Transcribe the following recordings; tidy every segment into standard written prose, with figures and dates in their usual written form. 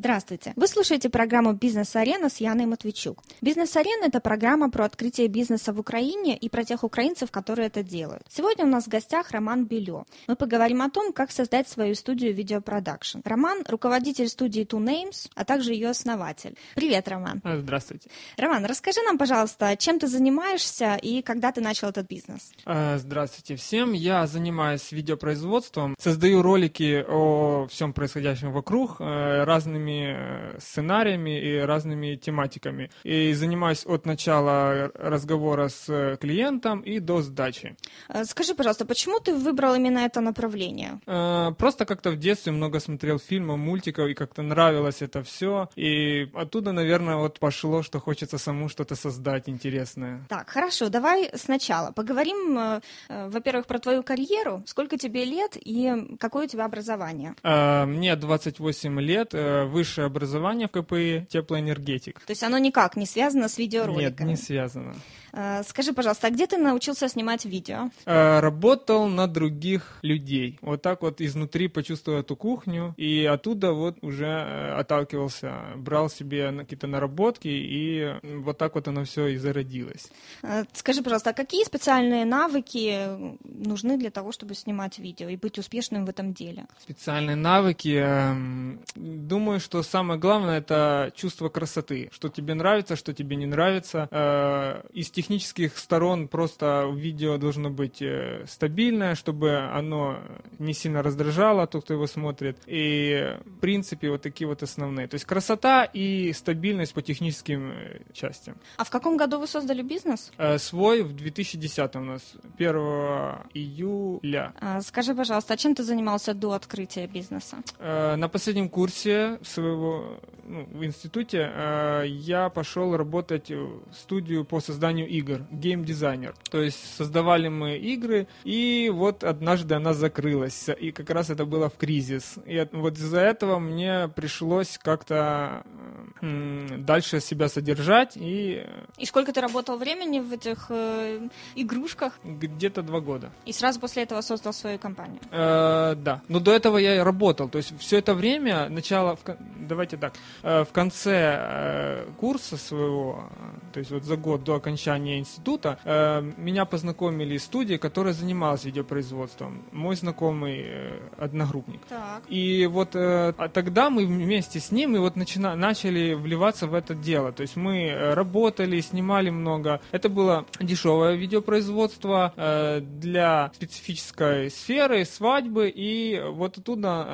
Здравствуйте! Вы слушаете программу «Бизнес-арена» с Яной Матвийчук. «Бизнес-арена» — это программа про открытие бизнеса в Украине и про тех украинцев, которые это делают. Сегодня у нас в гостях Роман Белё. Мы поговорим о том, как создать свою студию видеопродакшн. Роман — руководитель студии Two Names, а также ее основатель. Привет, Роман! Здравствуйте! Роман, расскажи нам, пожалуйста, чем ты занимаешься и когда ты начал этот бизнес? Здравствуйте всем! Я занимаюсь видеопроизводством, создаю ролики о всем происходящем вокруг, разными сценариями и разными тематиками. И занимаюсь от начала разговора с клиентом и до сдачи. Скажи, пожалуйста, почему ты выбрал именно это направление? Просто как-то в детстве много смотрел фильмов, мультиков, и как-то нравилось это все. И оттуда, наверное, вот пошло, что хочется самому что-то создать интересное. Так, хорошо, давай сначала поговорим, во-первых, про твою карьеру. Сколько тебе лет и какое у тебя образование? Мне 28 лет, высшее образование в КПИ, теплоэнергетик. То есть оно никак не связано с видеороликами? Нет, не связано. Скажи, пожалуйста, а где ты научился снимать видео? Работал на других людей. Вот так вот изнутри почувствовал эту кухню, и оттуда вот уже отталкивался, брал себе какие-то наработки, и вот так вот оно все и зародилось. Скажи, пожалуйста, а какие специальные навыки нужны для того, чтобы снимать видео и быть успешным в этом деле? Специальные навыки? Думаю, что самое главное — это чувство красоты. Что тебе нравится, что тебе не нравится. Из технических сторон просто видео должно быть стабильное, чтобы оно не сильно раздражало тот, кто его смотрит. И, в принципе, вот такие вот основные. То есть красота и стабильность по техническим частям. А в каком году вы создали бизнес? Свой в 2010 у нас, 1 июля. Скажи, пожалуйста, а чем ты занимался до открытия бизнеса? На последнем курсе в институте я пошел работать в студию по созданию игр, геймдизайнер. То есть создавали мы игры, и вот однажды она закрылась, и как раз это было в кризис. И вот из-за этого мне пришлось как-то дальше себя содержать. И сколько ты работал времени в этих игрушках? Где-то 2 года. И сразу после этого создал свою компанию? Да, но до этого я и работал, то есть все это время, в конце курса своего, то есть вот за год до окончания института, меня познакомили с студией, которая занималась видеопроизводством. Мой знакомый одногруппник. Так. И вот тогда мы вместе с ним и вот начали вливаться в это дело. То есть мы работали, снимали много. Это было дешевое видеопроизводство для специфической сферы, свадьбы, и вот оттуда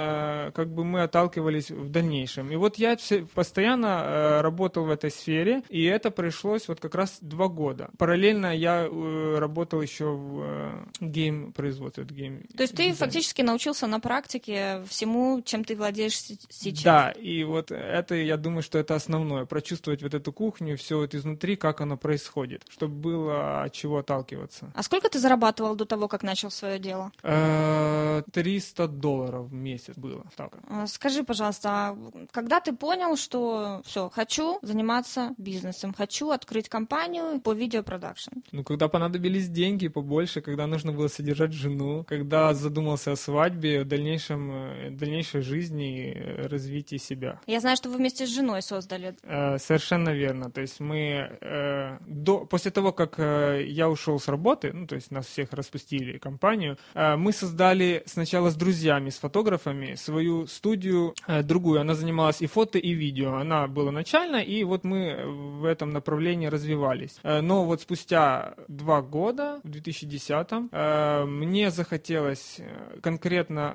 как бы мы отталкивались в дальнейшем. И вот я постоянно работал в этой сфере, и это пришлось вот как раз 2 года. Параллельно я работал еще в гейм-производстве. То есть ты фактически научился на практике всему, чем ты владеешь сейчас? Да, и вот это, я думаю, что это основное. Прочувствовать вот эту кухню, все вот изнутри, как оно происходит, чтобы было от чего отталкиваться. А сколько ты зарабатывал до того, как начал свое дело? $300 в месяц было. Так. Скажи, пожалуйста, когда ты понял, что все, хочу заниматься бизнесом, хочу открыть компанию по видеопродакшн? Ну, когда понадобились деньги побольше, когда нужно было содержать жену, когда задумался о свадьбе, о дальнейшей жизни и развитии себя. Я знаю, что вы вместе с женой создали. Совершенно верно. То есть мы после того, как я ушел с работы, ну, то есть нас всех распустили, компанию, мы создали сначала с друзьями, с фотографами свою студию другую. Она занималась и фото, и видео. Она была начальна, и вот мы в этом направлении развивались. Но вот спустя 2 года, в 2010-м, мне захотелось конкретно...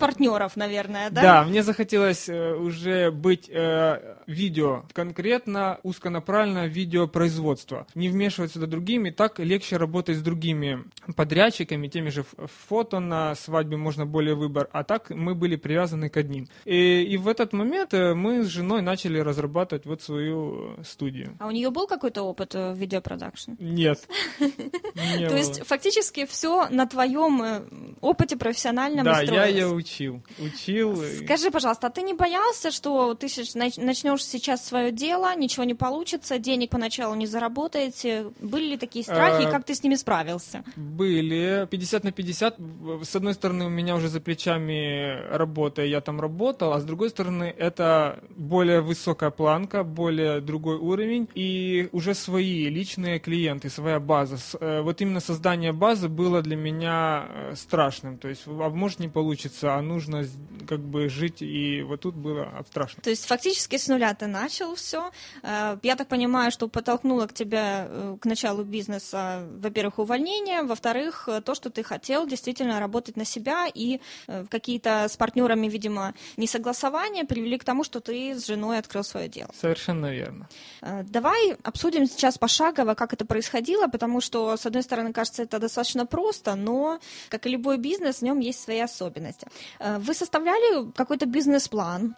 партнеров, наверное, да? Да, мне захотелось уже быть видео, конкретно узконаправленное видеопроизводство. Не вмешиваться до другими, так легче работать с другими подрядчиками, теми же фото на свадьбе, можно более выбор, а так мы были привязаны к одним. И в этот момент мы с женой начали разрабатывать вот свою студию. А у нее был какой-то опыт в видеопродакшне? Нет. То есть фактически все на твоем опыте профессиональном строилось? Да, я ее учил. Скажи, пожалуйста, а ты не боялся, что ты начнешь сейчас свое дело, ничего не получится, денег поначалу не заработаете? Были ли такие страхи, как ты с ними справился? Были. 50/50. С одной стороны, у меня уже за плечами работа, я там работал, а с другой стороны, связаны, это более высокая планка, более другой уровень и уже свои личные клиенты, своя база. Вот именно создание базы было для меня страшным, то есть, а может не получится, а нужно как бы жить, и вот тут было страшно. То есть фактически с нуля ты начал все. Я так понимаю, что подтолкнуло к тебе к началу бизнеса, во-первых, увольнение, во-вторых, то, что ты хотел действительно работать на себя, и какие-то с партнерами, видимо, несогласования привели к тому, что ты с женой открыл свое дело. Совершенно верно. Давай обсудим сейчас пошагово, как это происходило, потому что, с одной стороны, кажется, это достаточно просто, но, как и любой бизнес, в нем есть свои особенности. Вы составляли какой-то бизнес-план?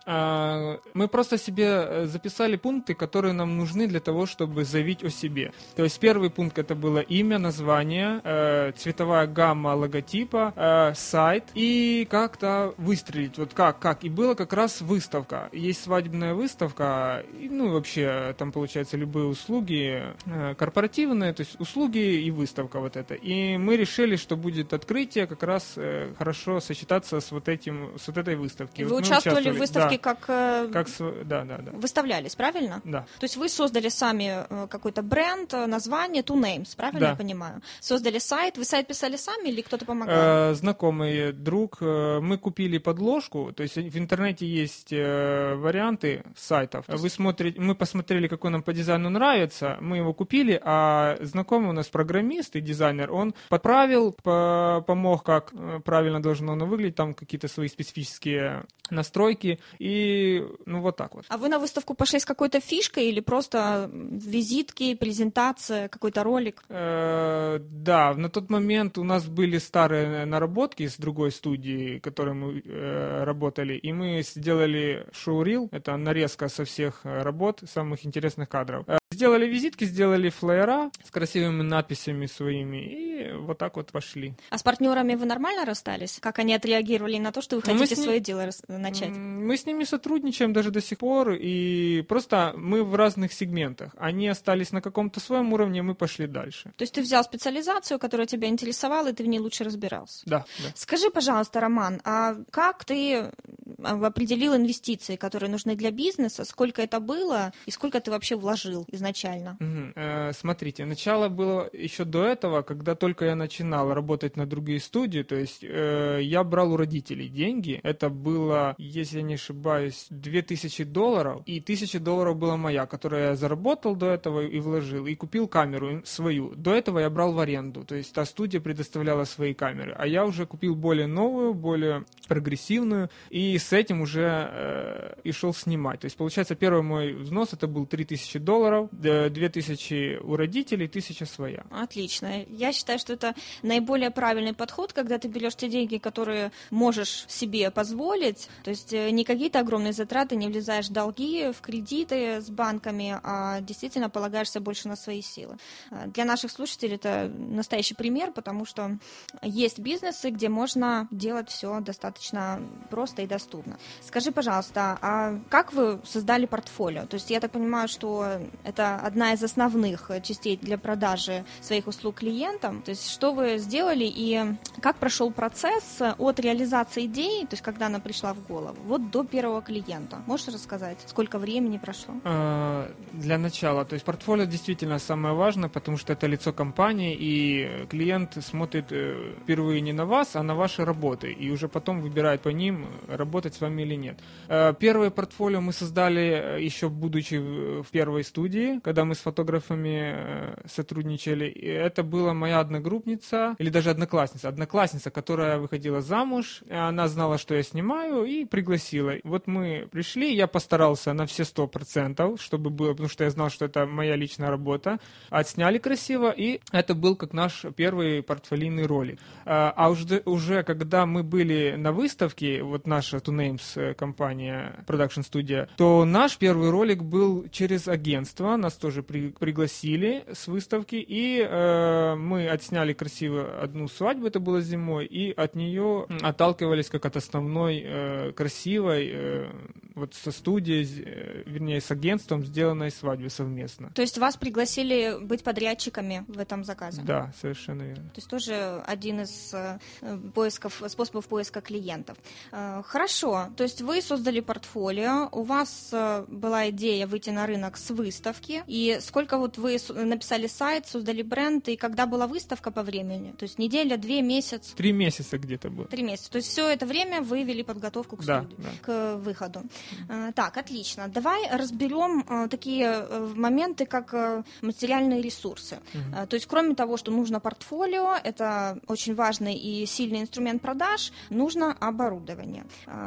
Мы просто себе записали пункты, которые нам нужны для того, чтобы заявить о себе. То есть первый пункт — это было имя, название, цветовая гамма логотипа, сайт и как-то выстрелить. Вот как. И была как раз выставка. Есть свадебная выставка, ну и вообще там, получается, любые услуги корпоративные, то есть услуги и выставка вот эта. И мы решили, что будет открытие как раз хорошо сочетаться с вот этой выставки. И вы участвовали в выставке, да. Да. Выставлялись, правильно? Да. То есть вы создали сами какой-то бренд, название Two Names, правильно я понимаю? Создали сайт, вы сайт писали сами или кто-то помогал? Знакомый друг, мы купили подложку, то есть в интернете есть варианты сайтов. Мы посмотрели, какой нам по дизайну нравится, мы его купили, а знакомый у нас программист и дизайнер, он подправил, помог, как правильно должно оно выглядеть, там какие-то свои специфические настройки, и ну вот так вот. А вы на выставку пошли с какой-то фишкой или просто визитки, презентация, какой-то ролик? Да, на тот момент у нас были старые наработки с другой студии, в которой мы работали, и мы сделали шоурил, это нарезка со всех работ, самых интересных кадров. Сделали визитки, сделали флеера с красивыми надписями своими и вот так вот пошли. А с партнерами вы нормально расстались? Как они отреагировали на то, что вы хотите свое дело начать? Мы с ними сотрудничаем даже до сих пор, и просто мы в разных сегментах. Они остались на каком-то своем уровне, мы пошли дальше. То есть ты взял специализацию, которая тебя интересовала, и ты в ней лучше разбирался? Да. Скажи, пожалуйста, Роман, а как ты определил инвестиции, которые нужны для бизнеса? Сколько это было и сколько ты вообще вложил изначально? Смотрите, начало было еще до этого, когда только я начинал работать на другие студии, то есть я брал у родителей деньги, это было, если я не ошибаюсь, $2000, и $1000 была моя, которую я заработал до этого и вложил, и купил камеру свою. До этого я брал в аренду, то есть та студия предоставляла свои камеры, а я уже купил более новую, более прогрессивную, и с этим уже и шел снимать. То есть, получается, первый мой взнос это был $3000, 2000 у родителей, 1000 своя. Отлично. Я считаю, что это наиболее правильный подход, когда ты берешь те деньги, которые можешь себе позволить, то есть не какие-то огромные затраты, не влезаешь в долги, в кредиты с банками, а действительно полагаешься больше на свои силы. Для наших слушателей это настоящий пример, потому что есть бизнесы, где можно делать все достаточно просто и доступно. Скажи, пожалуйста, а как вы создали портфолио? То есть я так понимаю, что это одна из основных частей для продажи своих услуг клиентам. То есть, что вы сделали и как прошел процесс от реализации идеи, то есть, когда она пришла в голову, вот до первого клиента. Можешь рассказать, сколько времени прошло? Для начала, то есть, портфолио действительно самое важное, потому что это лицо компании, и клиент смотрит впервые не на вас, а на ваши работы, и уже потом выбирает по ним, работать с вами или нет. Первое портфолио мы создали, еще будучи в первой студии, когда мы с фотографами сотрудничали, и это была моя одногруппница, или даже одноклассница, которая выходила замуж, она знала, что я снимаю, и пригласила. Вот мы пришли, я постарался на все 100%, чтобы было, потому что я знал, что это моя личная работа, отсняли красиво, и это был как наш первый портфолийный ролик. А уже когда мы были на выставке, вот наша Two Names компания, продакшн-студия, то наш первый ролик был через агентство. Нас тоже пригласили с выставки, и мы отсняли красиво одну свадьбу, это было зимой, и от нее отталкивались как от основной красивой вот со студией, вернее, с агентством сделанной свадьбы совместно. То есть вас пригласили быть подрядчиками в этом заказе? Да, совершенно верно. То есть тоже один из способов поиска клиентов. Хорошо, то есть вы создали портфолио, у вас была идея выйти на рынок с выставки, и сколько вот вы написали сайт, создали бренд, и когда была выставка по времени? То есть неделя, две, месяц? 3 месяца где-то было. 3 месяца. То есть все это время вы вели подготовку к студии, к выходу. Так, отлично. Давай разберем такие моменты, как материальные ресурсы. То есть кроме того, что нужно портфолио, это очень важный и сильный инструмент продаж, нужно оборудование.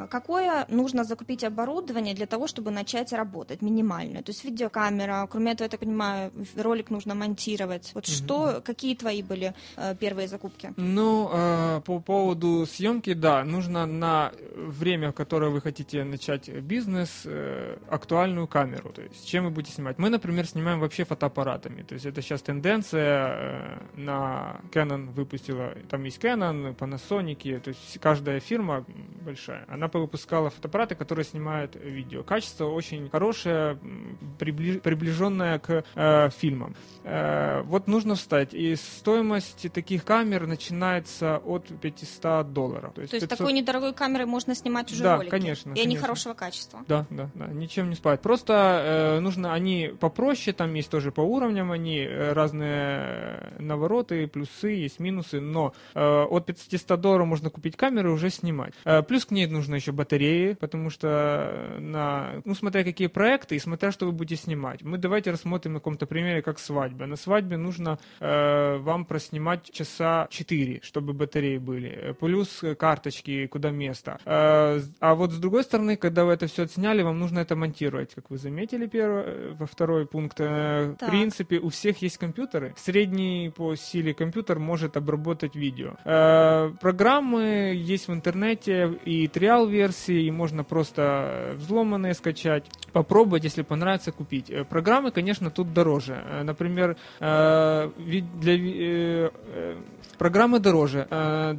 Какое нужно закупить оборудование для того, чтобы начать работать? Минимальное. То есть видеокамера, кроме этого, я так понимаю, ролик нужно монтировать. Вот что, какие твои были первые закупки? Ну, по поводу съемки, да, нужно на время, в которое вы хотите начать бизнес, актуальную камеру. То есть чем вы будете снимать? Мы, например, снимаем вообще фотоаппаратами. То есть это сейчас тенденция. На Canon выпустила, там есть Canon, Panasonic, то есть каждая фирма большая, она повыпускала фотоаппараты, которые снимают видео. Качество очень хорошее, приближенное к фильмам. Вот нужно встать. И стоимость таких камер начинается от $500. То есть 500... такой недорогой камерой можно снимать уже ролики? Да, конечно. И они хорошего качества? Да, ничем не спать. Просто нужно, они попроще, там есть тоже по уровням, они разные навороты, плюсы, есть минусы, но от $500 можно купить камеру и уже снимать. Плюс к ней нужно еще батареи, потому что смотря какие проекты и смотря что вы будете снимать. Мы давайте рассмотрим на каком-то примере, как свадьба. На свадьбе нужно вам проснимать часа 4, чтобы батареи были, плюс карточки, куда место. А вот с другой стороны, когда вы это все отсняли, вам нужно это монтировать, как вы заметили во второй пункт. В принципе, у всех есть компьютеры. Средний по силе компьютер может обработать видео. Программы есть в интернете, и триал-версии, и можно просто взломанные скачать. Попробовать, если понравится, купить. Программы, конечно, тут дороже. Например, программы дороже.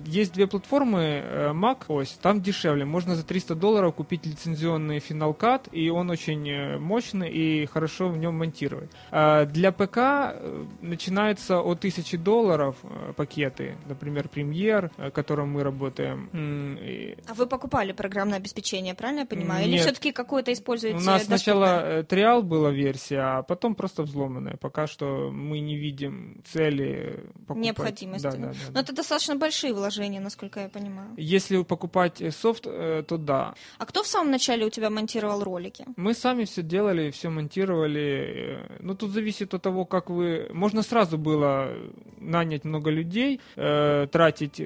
Есть две платформы, Mac OS, там дешевле. Можно за $300 купить лицензионный Final Cut, и он очень мощный и хорошо в нем монтировать. Для ПК начинается от $1000 пакеты. Например, Premiere, которым мы работаем. А вы покупали программное обеспечение, правильно я понимаю? Или все-таки какое-то используете? У нас сначала триал была версия, а потом просто взломанная. Пока что мы не видим цели покупать. Необходимости. Да. Но это достаточно большие вложения, насколько я понимаю. Если покупать софт, то да. А кто в самом начале у тебя монтировал ролики? Мы сами все делали, все монтировали. Ну, тут зависит от того, как вы... Можно сразу было нанять много людей, тратить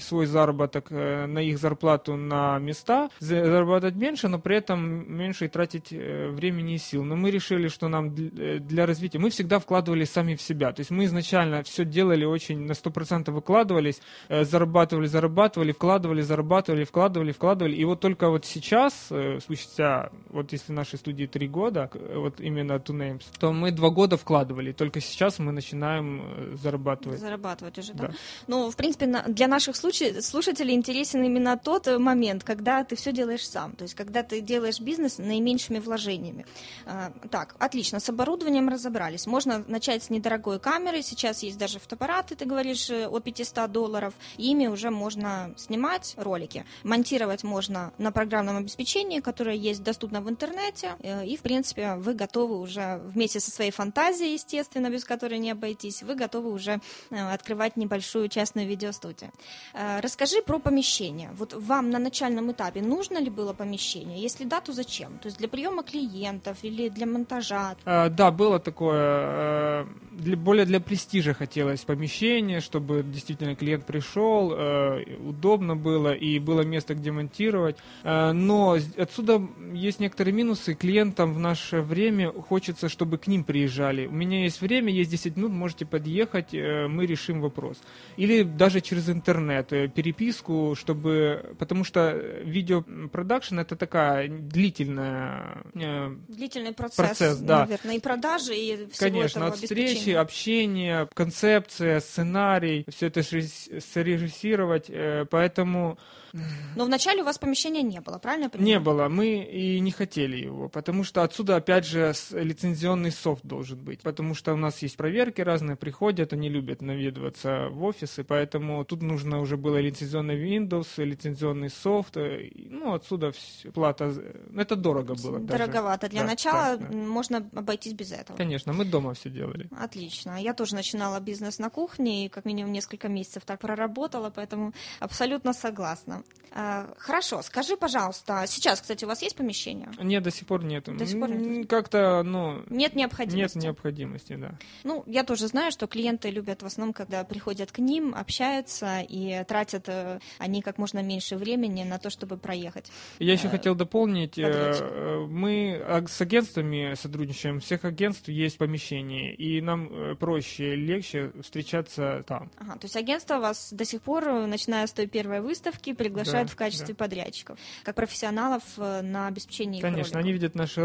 свой заработок на их зарплату на места, зарабатывать меньше, но при этом меньше и тратить времени и сил. Но мы решили, что нам для развития... Мы всегда вкладывали сами в себя. То есть мы изначально все делали очень на 100% выкладывались, зарабатывали, вкладывали, зарабатывали, вкладывали. И вот только вот сейчас, спустя, вот если нашей студии 3 года, вот именно Two Names, то мы 2 года вкладывали. Только сейчас мы начинаем зарабатывать. Зарабатывать уже, да. Ну, в принципе, для наших слушателей интересен именно тот момент, когда ты все делаешь сам. То есть, когда ты делаешь бизнес наименьшими вложениями. Так, отлично, с оборудованием разобрались. Можно начать с недорогой камеры. Сейчас есть даже фотоаппараты, ты говоришь, от $500. Ими уже можно снимать ролики. Монтировать можно на программном обеспечении, которое есть доступно в интернете. И, в принципе, вы готовы уже вместе со своей фантазией, естественно, без которой не обойтись, вы готовы уже открывать небольшую частную видеостудию. Расскажи про помещение. Вот вам на начальном этапе нужно ли было помещение? Если да, то зачем? То есть для приема клиентов или для монтажа? Да, было такое. Более для престижа хотелось помещение, чтобы действительно клиент пришел, удобно было и было место, где монтировать. Но отсюда есть некоторые минусы. Клиентам в наше время хочется, чтобы к ним приезжали. У меня есть время, есть 10 минут, можете подъехать, мы решим вопрос. Или даже через интернет, переписку, чтобы... Потому что видеопродакшн — это такая длительный процесс, да. Наверное, и продажи, и всего конечно, этого обеспечения. Конечно, от встречи, общения, концепция, сценарий, все это срежиссировать, поэтому... Но вначале у вас помещения не было, правильно я понимаю? Не было, мы и не хотели его, потому что отсюда, опять же, лицензионный софт должен быть, потому что у нас есть проверки разные, приходят, они любят наведываться в офисы, поэтому тут нужно уже было лицензионный Windows, лицензионный софт, ну, отсюда плата, это дорого было. Дороговато. Для начала можно обойтись без этого. Конечно, мы дома все делали. Отлично. Я тоже начинала бизнес на кухне и как минимум несколько месяцев так проработала, поэтому абсолютно согласна. Хорошо, скажи, пожалуйста, сейчас, кстати, у вас есть помещение? Нет, до сих пор нет. До сих пор нет. Как-то, ну... Нет необходимости. Нет необходимости, да. Ну, я тоже знаю, что клиенты любят в основном, когда приходят к ним, общаются и тратят они как можно меньше времени на то, чтобы проехать. Я еще хотел дополнить. Мы с агентствами сотрудничаем. У всех агентств есть помещение, и нам проще, легче встречаться там. Ага, то есть агентство вас до сих пор, начиная с той первой выставки, приглашают в качестве подрядчиков, как профессионалов на обеспечение их роликов. Конечно, они видят наши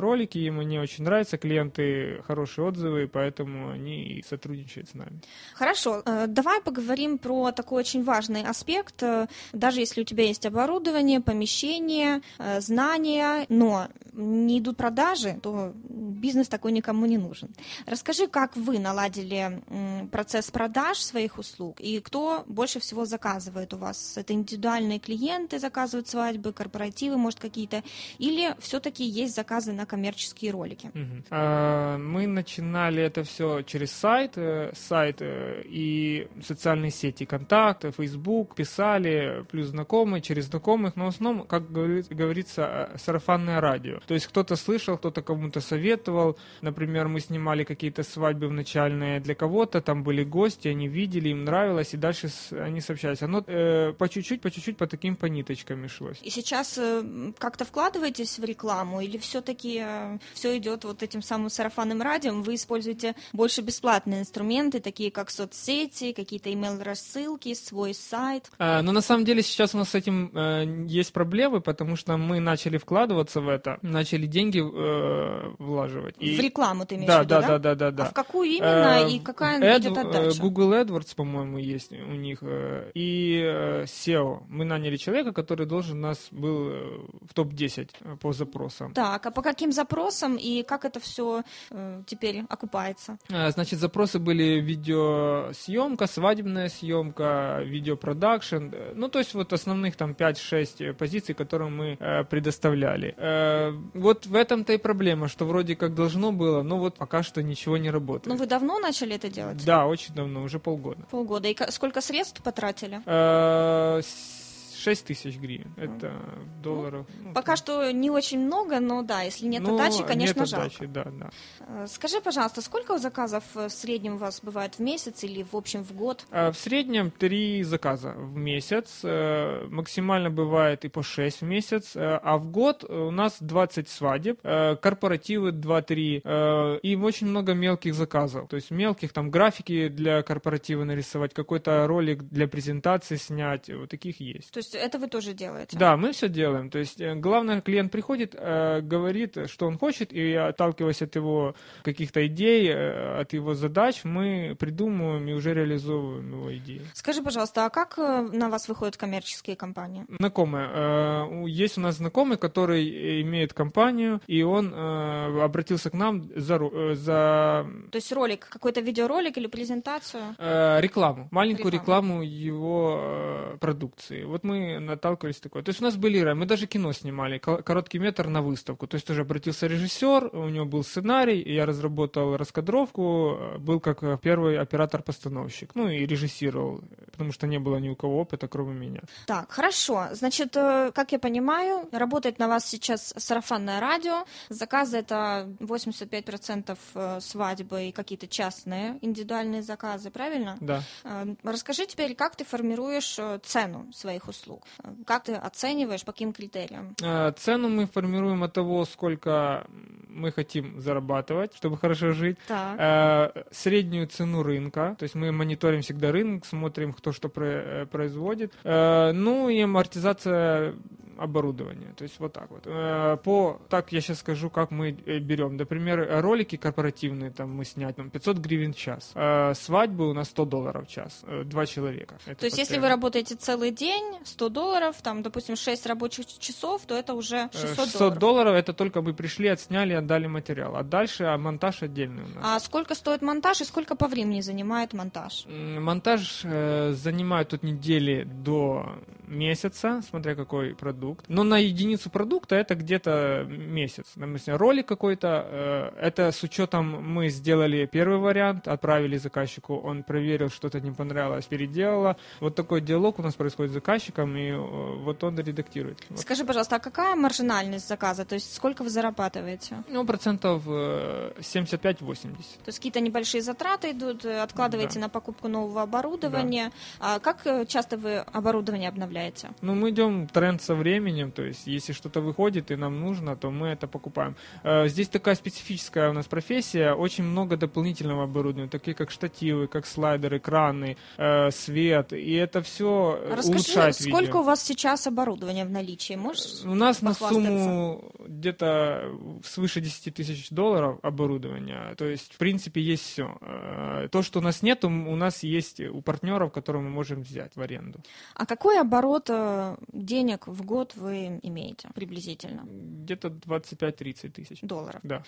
ролики, им они очень нравятся, клиенты хорошие отзывы, поэтому они сотрудничают с нами. Хорошо, давай поговорим про такой очень важный аспект. Даже если у тебя есть оборудование, помещение, знания, но не идут продажи, то бизнес такой никому не нужен. Расскажи, как вы наладили процесс продаж своих услуг и кто больше всего заказывает у вас? Это индивидуальные клиенты заказывают свадьбы, корпоративы, может, какие-то, или все-таки есть заказы на коммерческие ролики? Мы начинали это все через сайт и социальные сети, контакты, Facebook, писали, плюс знакомые, через знакомых, но в основном, как говорится, сарафанное радио. То есть кто-то слышал, кто-то кому-то советовал. Например, мы снимали какие-то свадьбы в начальные для кого-то, там были гости, они видели, им нравилось, и дальше они сообщались. Оно по чуть-чуть, по таким, по ниточкам и шлось. И сейчас как-то вкладываетесь в рекламу, или все-таки все идет вот этим самым сарафанным радио, вы используете больше бесплатные инструменты, такие как соцсети, какие-то email-рассылки, свой сайт? Но на самом деле сейчас у нас с этим есть проблемы, потому что мы начали вкладываться в это, начали деньги влаживать. В рекламу ты имеешь в виду, да? Да. А в какую именно и какая идет отдача? Google AdWords, по-моему, есть у них. И SEO. Мы наняли человека, который должен нас был в топ-10 по запросам. Так, а по каким запросам и как это все теперь окупается? Значит, запросы были видеосъемка, свадебная съемка, видеопродакшн. Ну, то есть вот основных там 5-6 позиций, которые мы предоставляли. Вот в этом-то и проблема, что вроде как должно было, но вот пока что ничего не работает. Но вы давно начали это делать? Да, очень давно, уже полгода. Полгода. И сколько средств потратили? 6 тысяч гривен, это долларов. Ну, пока что не очень много, но да, если нет отдачи, конечно, нет отдачи, жалко. Да. Скажи, пожалуйста, сколько заказов в среднем у вас бывает в месяц или в общем в год? В среднем 3 заказа в месяц, максимально бывает и по 6 в месяц, а в год у нас 20 свадеб, корпоративы 2-3 и очень много мелких заказов, то есть мелких, там графики для корпоратива нарисовать, какой-то ролик для презентации снять, вот таких есть. То есть это вы тоже делаете? Да, мы все делаем. То есть главное, клиент приходит, говорит, что он хочет, и отталкиваясь от его каких-то идей, от его задач, мы придумываем и уже реализовываем его идеи. Скажи, пожалуйста, а как на вас выходят коммерческие компании? Знакомые. Есть у нас знакомый, который имеет компанию, и он обратился к нам за... То есть ролик, какой-то видеоролик или презентацию? Рекламу. Маленькую рекламу его продукции. Вот мы наталкивались такое. То есть у нас были, мы даже кино снимали, короткий метр на выставку. То есть тоже обратился режиссер, у него был сценарий, я разработал раскадровку, был как первый оператор-постановщик. Ну и режиссировал, потому что не было ни у кого опыта, кроме меня. Так, хорошо. Значит, как я понимаю, работает на вас сейчас сарафанное радио. Заказы — это 85% свадьбы и какие-то частные индивидуальные заказы, правильно? Да. Расскажи теперь, как ты формируешь цену своих услуг? Как ты оцениваешь, по каким критериям? Цену мы формируем от того, сколько мы хотим зарабатывать, чтобы хорошо жить. Среднюю цену рынка, то есть мы мониторим всегда рынок, смотрим, кто что производит. Ну и амортизация оборудование. То есть вот так вот. Так я сейчас скажу, как мы берем. Например, ролики корпоративные там мы сняли, 500 гривен в час. Свадьбы у нас $100 в час. 2 человека. Это то есть если вы работаете целый день, $100, там, допустим, 6 рабочих часов, то это уже $600. $600 это только мы пришли, отсняли, отдали материал. А дальше монтаж отдельный у нас. А сколько стоит монтаж и сколько по времени занимает монтаж? Монтаж занимает от недели до месяца, смотря какой продукт. Но на единицу продукта это где-то месяц. Допустим, ролик какой-то, это с учетом мы сделали первый вариант, отправили заказчику, он проверил, что-то не понравилось, переделала. Вот такой диалог у нас происходит с заказчиком, и вот он редактирует. Скажи, пожалуйста, а какая маржинальность заказа? То есть сколько вы зарабатываете? Ну, 75-80%. То есть какие-то небольшие затраты идут, откладываете на покупку нового оборудования. Да. А как часто вы оборудование обновляете? Ну, мы идем в тренд со временем, то есть если что-то выходит и нам нужно, то мы это покупаем. Здесь такая специфическая у нас профессия, очень много дополнительного оборудования, такие как штативы, как слайдеры, экраны, свет, и это все улучшает видео. Сколько у вас сейчас оборудования в наличии? Можешь у нас на сумму где-то свыше $10 000 оборудования, то есть в принципе есть все. То, что у нас нет, у нас есть у партнеров, которые мы можем взять в аренду. А какой оборот денег в год вы имеете приблизительно? Где-то $25-30 тысяч. Да.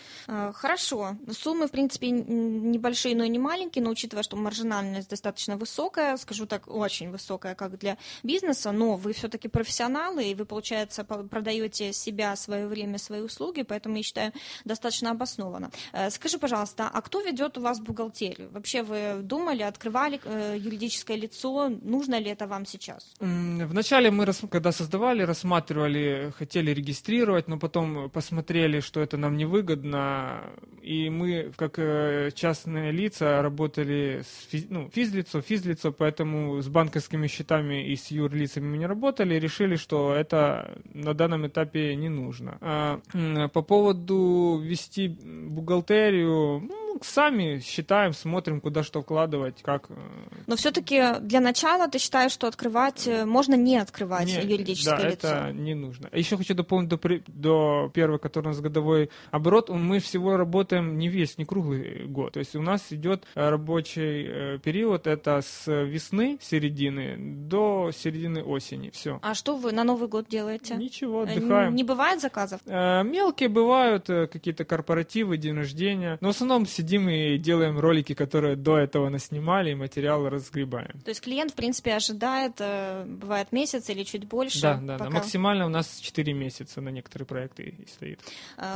Хорошо. Суммы, в принципе, небольшие, но и не маленькие, но учитывая, что маржинальность достаточно высокая, скажу так, очень высокая, как для бизнеса, но вы все-таки профессионалы, и вы, получается, продаете себя, свое время, свои услуги, поэтому, я считаю, достаточно обоснованно. Скажи, пожалуйста, а кто ведет у вас бухгалтерию? Вообще вы думали, открывали юридическое лицо, нужно ли это вам сейчас? Вначале мы, когда создавали, рассматривали, хотели регистрировать, но потом посмотрели, что это нам невыгодно, и мы, как частные лица, работали с физлицо, поэтому с банковскими счетами и с юрлицами мы не работали, и решили, что это на данном этапе не нужно. А по поводу вести бухгалтерию, сами считаем, смотрим, куда что вкладывать, как. Но все-таки для начала ты считаешь, что открывать можно не открывать юридическое лицо? Да, это не нужно. Еще хочу дополнить до первого, который у нас годовой оборот. Мы всего работаем не круглый год. То есть у нас идет рабочий период, это с весны, середины, до середины осени. Все. А что вы на Новый год делаете? Ничего, отдыхаем. Не бывает заказов? Мелкие бывают, какие-то корпоративы, день рождения. Но в основном сидим и делаем ролики, которые до этого наснимали, и материал разгребаем. То есть клиент, в принципе, ожидает, бывает месяц или чуть больше. Да, максимально у нас 4 месяца на некоторые проекты и стоит.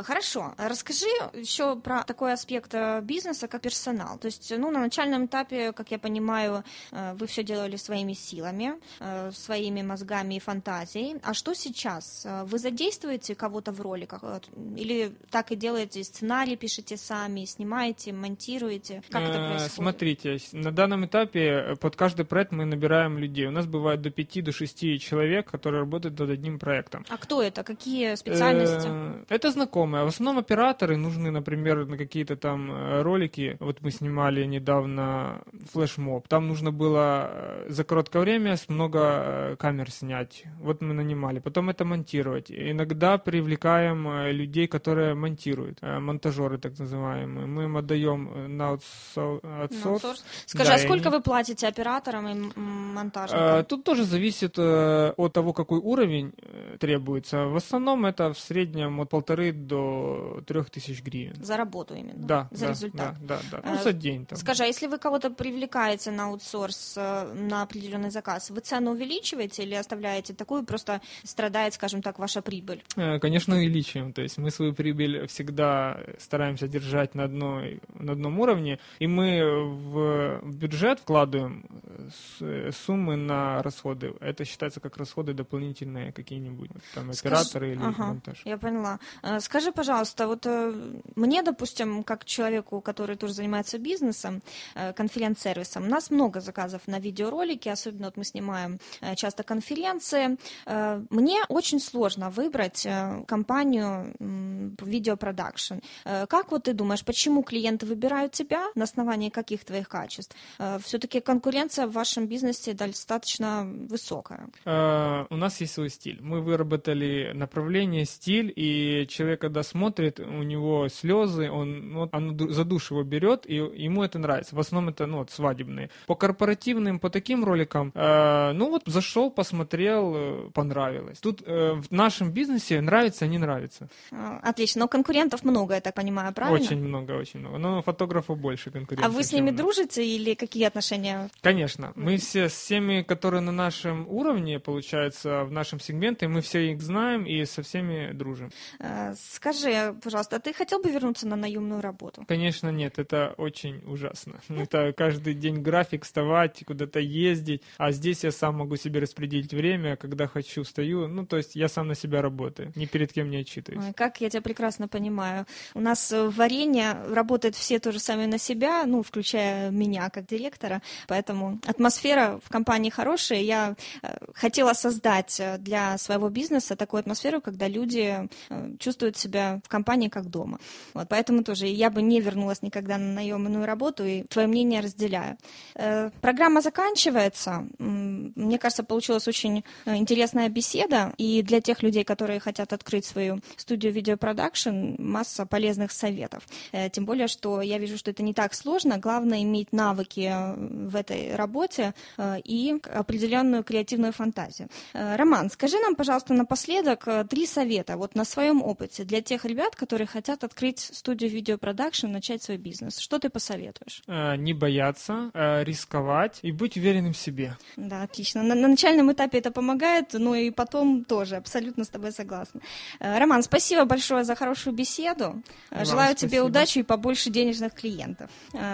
Хорошо. Расскажи еще про такой аспект бизнеса, как персонал. То есть, на начальном этапе, как я понимаю, вы все делали своими силами, своими мозгами и фантазией. А что сейчас? Вы задействуете кого-то в роликах? Или так и делаете, сценарий пишете сами, снимаете, монтируете? Как это происходит? Смотрите, на данном этапе под каждый проект мы набираем людей. У нас бывает до 5-6 человек, которые работают над одним проектом. А кто это? Какие специальности? Это знакомые. В основном операторы нужны, например, на какие-то там ролики. Вот мы снимали недавно флешмоб. Там нужно было за короткое время с много камер снять. Вот мы нанимали. Потом это монтировать. Иногда привлекаем людей, которые монтируют. Монтажеры, так называемые. Мы им отдаем на аутсорс. Скажи, а сколько вы платите операторам и монтажникам? Тут тоже зависит от того, какой уровень требуется. В основном это в среднем от 1,5 до 3 тысяч гривен. За работу именно? Да. За результат? Да. За день. Там. Скажи, а если вы кого-то привлекаете на аутсорс, на определенный заказ, вы цену увеличиваете или оставляете такую, просто страдает, скажем так, ваша прибыль? Конечно, увеличиваем. То есть мы свою прибыль всегда стараемся держать на одном уровне, и мы в бюджет вкладываем суммы на расходы. Это считается как расходы дополнительные какие-нибудь, там, операторы или монтаж. Я поняла. Скажи, пожалуйста, вот мне, допустим, как человеку, который тоже занимается бизнесом, конференц-сервисом, у нас много заказов на видеоролики, особенно вот мы снимаем часто конференции. Мне очень сложно выбрать компанию видеопродакшн. Как вот ты думаешь, почему клиент клиенты выбирают тебя на основании каких твоих качеств, все-таки конкуренция в вашем бизнесе достаточно высокая. У нас есть свой стиль. Мы выработали направление, стиль, и человек, когда смотрит, у него слезы, он за душу его берет, и ему это нравится. В основном это свадебные. По корпоративным, по таким роликам, зашел, посмотрел, понравилось. Тут в нашем бизнесе нравится, не нравится. Отлично, но конкурентов много, я так понимаю, правильно? Очень много. Но фотографов больше, конкурентов. А вы с ними дружите или какие отношения? Конечно. Мы все с теми, которые на нашем уровне, получается, в нашем сегменте, мы все их знаем и со всеми дружим. Скажи, пожалуйста, ты хотел бы вернуться на наемную работу? Конечно, нет. Это очень ужасно. Это каждый день график, вставать, куда-то ездить. А здесь я сам могу себе распределить время, когда хочу, встаю. То есть я сам на себя работаю. Ни перед кем не отчитываюсь. Как я тебя прекрасно понимаю. У нас варенье работает все тоже сами на себя, включая меня как директора. Поэтому атмосфера в компании хорошая. Я хотела создать для своего бизнеса такую атмосферу, когда люди чувствуют себя в компании как дома. Поэтому тоже я бы не вернулась никогда на наемную работу, и твое мнение разделяю. Программа заканчивается. Мне кажется, получилась очень интересная беседа. И для тех людей, которые хотят открыть свою студию видеопродакшн, масса полезных советов. Тем более, что я вижу, что это не так сложно. Главное иметь навыки в этой работе и определенную креативную фантазию. Роман, скажи нам, пожалуйста, напоследок 3 совета на своем опыте для тех ребят, которые хотят открыть студию видеопродакшн, начать свой бизнес. Что ты посоветуешь? Не бояться, рисковать и быть уверенным в себе. Да, отлично. На начальном этапе это помогает, и потом тоже. Абсолютно с тобой согласна. Роман, спасибо большое за хорошую беседу. Желаю тебе удачи и побольше денежных клиентов.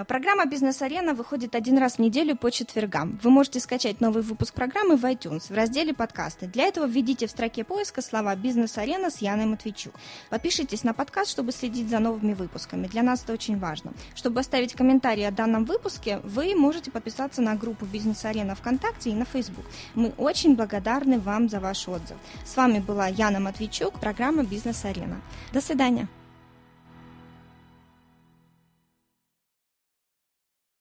Программа «Бизнес-арена» выходит 1 раз в неделю по четвергам. Вы можете скачать новый выпуск программы в iTunes в разделе «Подкасты». Для этого введите в строке поиска слова «Бизнес-арена» с Яной Матвийчук. Подпишитесь на подкаст, чтобы следить за новыми выпусками. Для нас это очень важно. Чтобы оставить комментарий о данном выпуске, вы можете подписаться на группу «Бизнес-арена» ВКонтакте и на Facebook. Мы очень благодарны вам за ваш отзыв. С вами была Яна Матвийчук, программа «Бизнес-арена». До свидания.